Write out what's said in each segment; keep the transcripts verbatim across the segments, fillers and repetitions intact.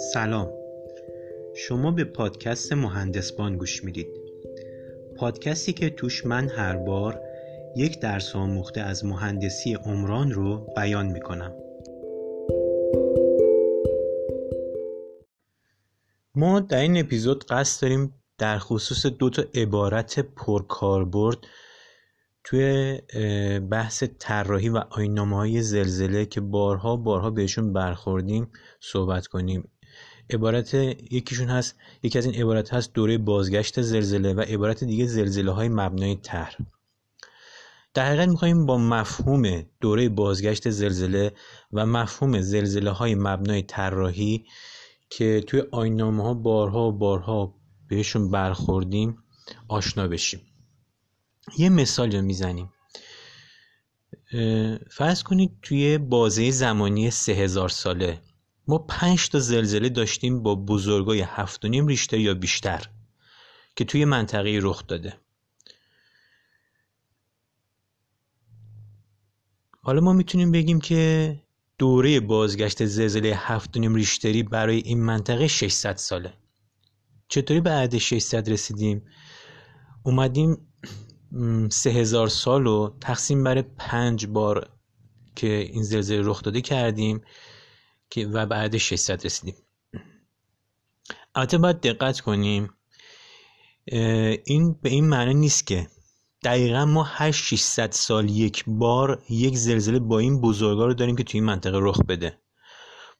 سلام، شما به پادکست مهندسبان گوش میدید. پادکستی که توش من هر بار یک درس آموخته از مهندسی عمران رو بیان میکنم. ما در این اپیزود قصد داریم در خصوص دو تا عبارت پرکاربرد توی بحث طراحی و آیین‌نامه‌های زلزله که بارها بارها بهشون برخوردیم صحبت کنیم. عبارت یکیشون هست، یکی از این عبارت هست دوره بازگشت زلزله و عبارت دیگه زلزله‌های مبنای طرح. در حقیقت می‌خوایم با مفهوم دوره بازگشت زلزله و مفهوم زلزله‌های مبنای طراحی که توی آیین‌نامه‌ها بارها بارها بهشون برخوردیم آشنا بشیم. یه مثال رو میزنیم. فرض کنید توی بازه زمانی سه هزار ساله ما پنج تا زلزله داشتیم با بزرگای هفت و نیم ریشتر یا بیشتر که توی منطقه رخ داده. حالا ما میتونیم بگیم که دوره بازگشت زلزله هفت و نیم ریشتری برای این منطقه ششصد ساله. چطوری به عدد ششصد رسیدیم؟ اومدیم سه هزار سال رو تقسیم بر پنج بار که این زلزله رخ داده کردیم که و بعد ششصد رسیدیم. البته باید دقت کنیم این به این معنی نیست که دقیقا ما هر ششصد سال یک بار یک زلزله با این بزرگا رو داریم که توی این منطقه رخ بده.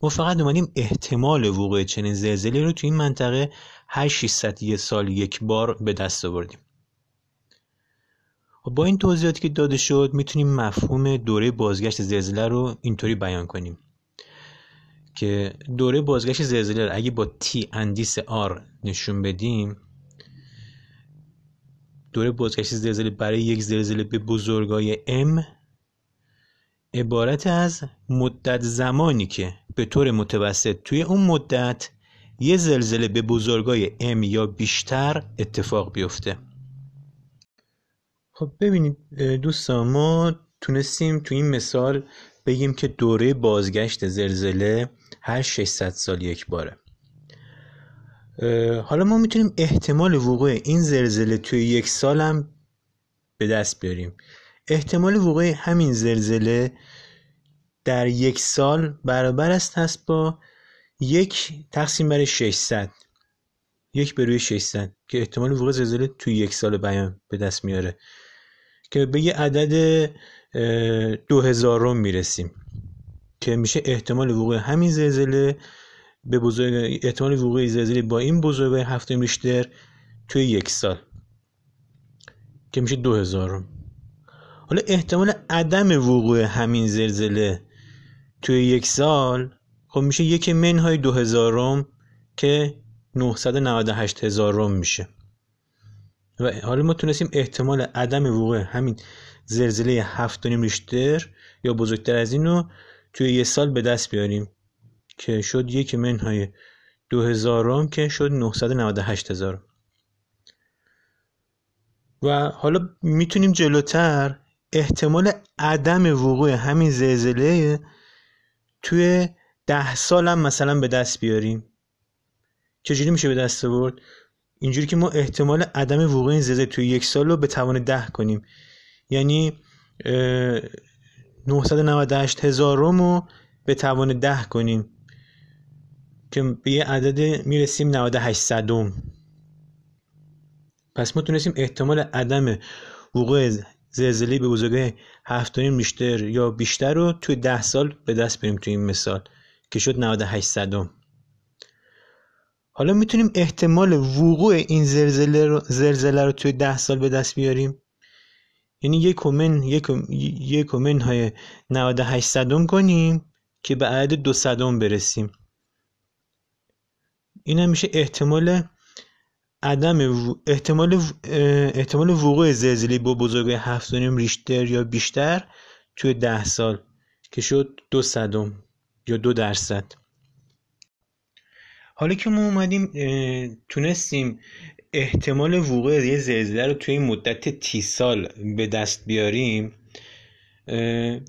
ما فقط اومدیم احتمال وقوع چنین زلزله رو توی این منطقه هر ششصد یک سال یک بار به دست آوردیم. با این توضیحاتی که داده شد میتونیم مفهوم دوره بازگشت زلزله رو اینطوری بیان کنیم که دوره بازگشت زلزله رو اگه با تی اندیس آر نشون بدیم، دوره بازگشت زلزله برای یک زلزله به بزرگای ام عبارت از مدت زمانی که به طور متوسط توی اون مدت یه زلزله به بزرگای ام یا بیشتر اتفاق بیفته. خب ببینید دوستان، ما تونستیم تو این مثال بگیم که دوره بازگشت زلزله هر ششصد سال یک باره. حالا ما میتونیم احتمال وقوع این زلزله توی یک سال هم به دست بیاریم. احتمال وقوع همین زلزله در یک سال برابر است هست با یک تقسیم بر ششصد، یک به روی ششصد که احتمال وقوع زلزله توی یک سال بیان به دست میاره که به یه عدد دو هزارم میرسیم که میشه احتمال وقوع همین زلزله به بزرگ احتمال وقوع زلزله با این بزرگی هفت ریشتر توی یک سال که میشه دو هزارم. حالا احتمال عدم وقوع همین زلزله توی یک سال خب میشه یک منهای دو هزارم که نهصد و نود و هشت هزارم میشه. و حالا ما تونستیم احتمال عدم وقوع همین زلزله هفت و نیم ریشتر یا بزرگتر از این رو توی یه سال به دست بیاریم که شد یک منهای دو هزارم که شد نهصد و نود و هشت هزارم. و حالا میتونیم جلوتر احتمال عدم وقوع همین زلزله توی ده سال هم مثلا به دست بیاریم. چجوری میشه به دست آورد؟ اینجوری که ما احتمال عدم وقوع این زلزله توی یک سال رو به توان ده کنیم، یعنی نهصد و نود و هشت هزارم رو به توان ده کنیم که به یه عدد میرسیم نود و هشت صدم. پس ما تونستیم احتمال عدم وقوع زلزله به بزرگی هفت و نیم ریشتر یا بیشتر رو توی ده سال به دست بیاریم توی این مثال که شد نود و هشت صدم. حالا میتونیم احتمال وقوع این زلزله رو زلزله رو توی ده سال به دست بیاریم، یعنی یک کومن یک کومن های نود و هشت صدم کنیم که به عدد دو صدم برسیم. این هم میشه احتمال عدم احتمال احتمال وقوع زلزله با بزرگی هفت و نیم ریشتر یا بیشتر توی ده سال که شد دو صدم یا دو درصد. حالا که ما اومدیم تونستیم احتمال وقوع یه زلزله رو توی مدت تی سال به دست بیاریم،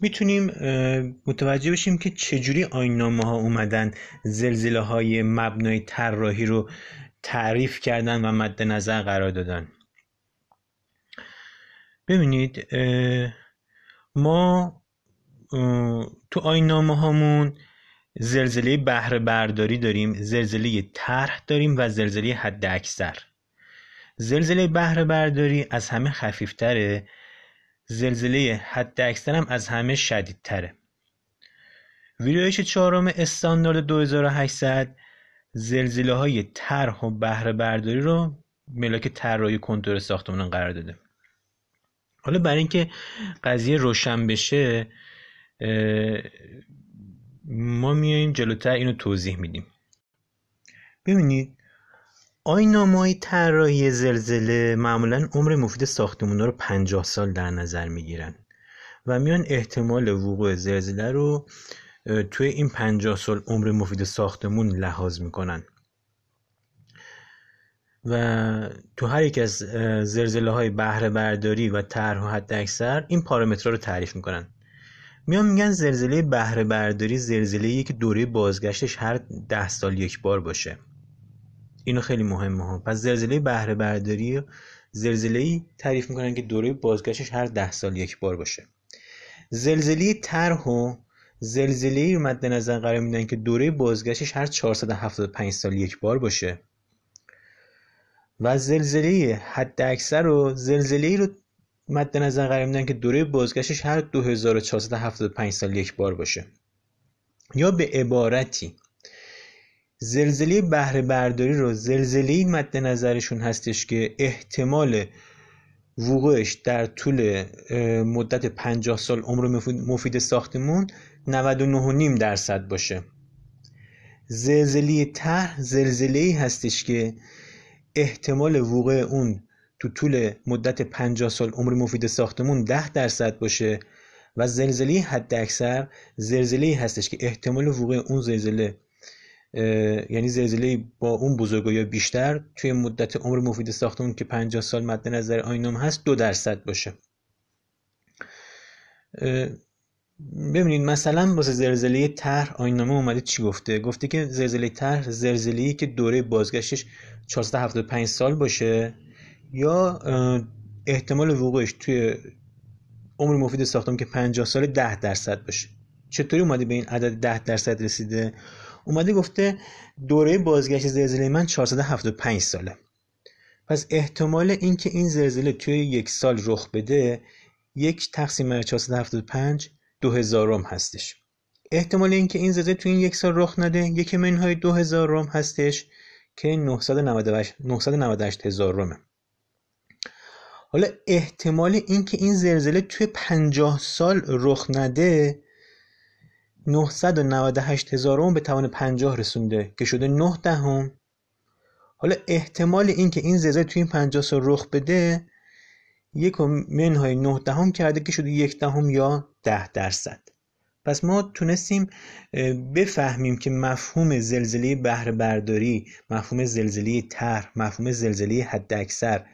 میتونیم متوجه بشیم که چجوری آیین‌نامه ها اومدن زلزله های مبنای طراحی رو تعریف کردن و مد نظر قرار دادن. ببینید ما تو آیین‌نامه هامون زلزله بهره برداری داریم، زلزله طرح داریم و زلزله حد اکثر. زلزله بهره برداری از همه خفیفتره، زلزله حد اکثر هم از همه شدیدتره. ویرایش چهارم استاندارد دو هزار و هشتصد زلزله های طرح و بهره برداری رو ملاک طراحی کنترل ساختمان قرار داده. حالا برای اینکه قضیه روشن بشه ما میایم جلوتر اینو توضیح میدیم. ببینید آیین‌نامه‌های طراحی زلزله معمولاً عمر مفید ساختمان‌ها رو پنجاه سال در نظر میگیرن و میان احتمال وقوع زلزله رو توی این پنجاه سال عمر مفید ساختمون لحاظ میکنن و تو هر یک از زلزله‌های بهره برداری و طرح و حد اکثر این پارامترها رو تعریف میکنن. میان میگن زلزله بهره برداری زلزله‌ایه که دوره بازگشتش هر ده سال یک بار باشه. اینو خیلی مهمه ها. پس زلزله بهره برداری زلزله‌ای تعریف میکنن که دوره بازگشتش هر ده سال یک بار باشه. زلزله طرح و زلزله‌ای رو مد نظر قرار میدن که دوره بازگشتش هر چهارصد و هفتاد و پنج سال یک بار باشه. و زلزله حد اکثر و زلزله‌ای رو مد نظر قرار میدن که دوره بازگشتش هر دو هزار و چهارصد و هفتاد و پنج سال یک بار باشه. یا به عبارتی زلزله بهره برداری رو زلزله‌ای مد نظرشون هستش که احتمال وقوعش در طول مدت پنجاه سال عمر مفید ساختمون نود و نه و نیم درصد باشه. زلزله طرح زلزله‌ای هستش که احتمال وقوع اون تو طول مدت پنجاه سال عمر مفید ساختمون ده درصد باشه و زلزله حد اکثر زلزله‌ای هستش که احتمال وقوع اون زلزله یعنی زلزله با اون بزرگی یا بیشتر توی مدت عمر مفید ساختمون که پنجاه سال مد نظر آیین‌نامه هست دو درصد باشه. ببینید مثلا واسه زلزله طرح آیین‌نامه اومده چی گفته؟ گفته که زلزله طرح زلزله‌ای که دوره بازگشتش چهارصد و هفتاد و پنج سال باشه یا احتمال وقوعش توی عمر مفید ساختمون که پنجاه سال ده درصد باشه. چطوری اومده به این عدد ده درصد رسیده؟ اومده گفته دوره بازگشت زلزله من چهارصد و هفتاد و پنج ساله. پس احتمال این که این زلزله توی یک سال رخ بده یک تقسیم بر چهارصد و هفتاد و پنج دو هزارم هستش. احتمال این که این زلزله توی این یک سال رخ نده یک منهای دو هزارم هستش که نهصد و نود و هشت هزارمه. حالا احتمال این که این زلزله توی پنجاه سال رخ نده نهصد و نود و هشت هزارم به توان پنجاه رسونده که شده نه دهم. حالا احتمال این که این زلزله توی این پنجاه سال رخ بده یک منهای نه دهم کرده که شده یک دهم یا ده درصد. پس ما تونستیم بفهمیم که مفهوم زلزله بهره برداری، مفهوم زلزله طرح، مفهوم زلزله حد اکثر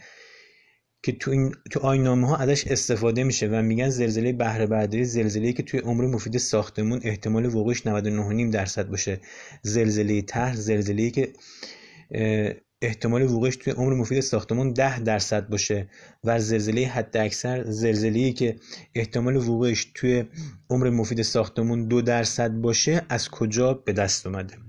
که تو این تو آیین‌نامه ها ازش استفاده میشه و میگن زلزله بهره برداری زلزله‌ای که توی عمر مفید ساختمون احتمال وقوعش نود و نه و نیم درصد باشه، زلزله طرح زلزله‌ای که احتمال وقوعش توی عمر مفید ساختمون ده درصد باشه و زلزله حد اکثر زلزله‌ای که احتمال وقوعش توی عمر مفید ساختمون دو درصد باشه از کجا به دست اومده؟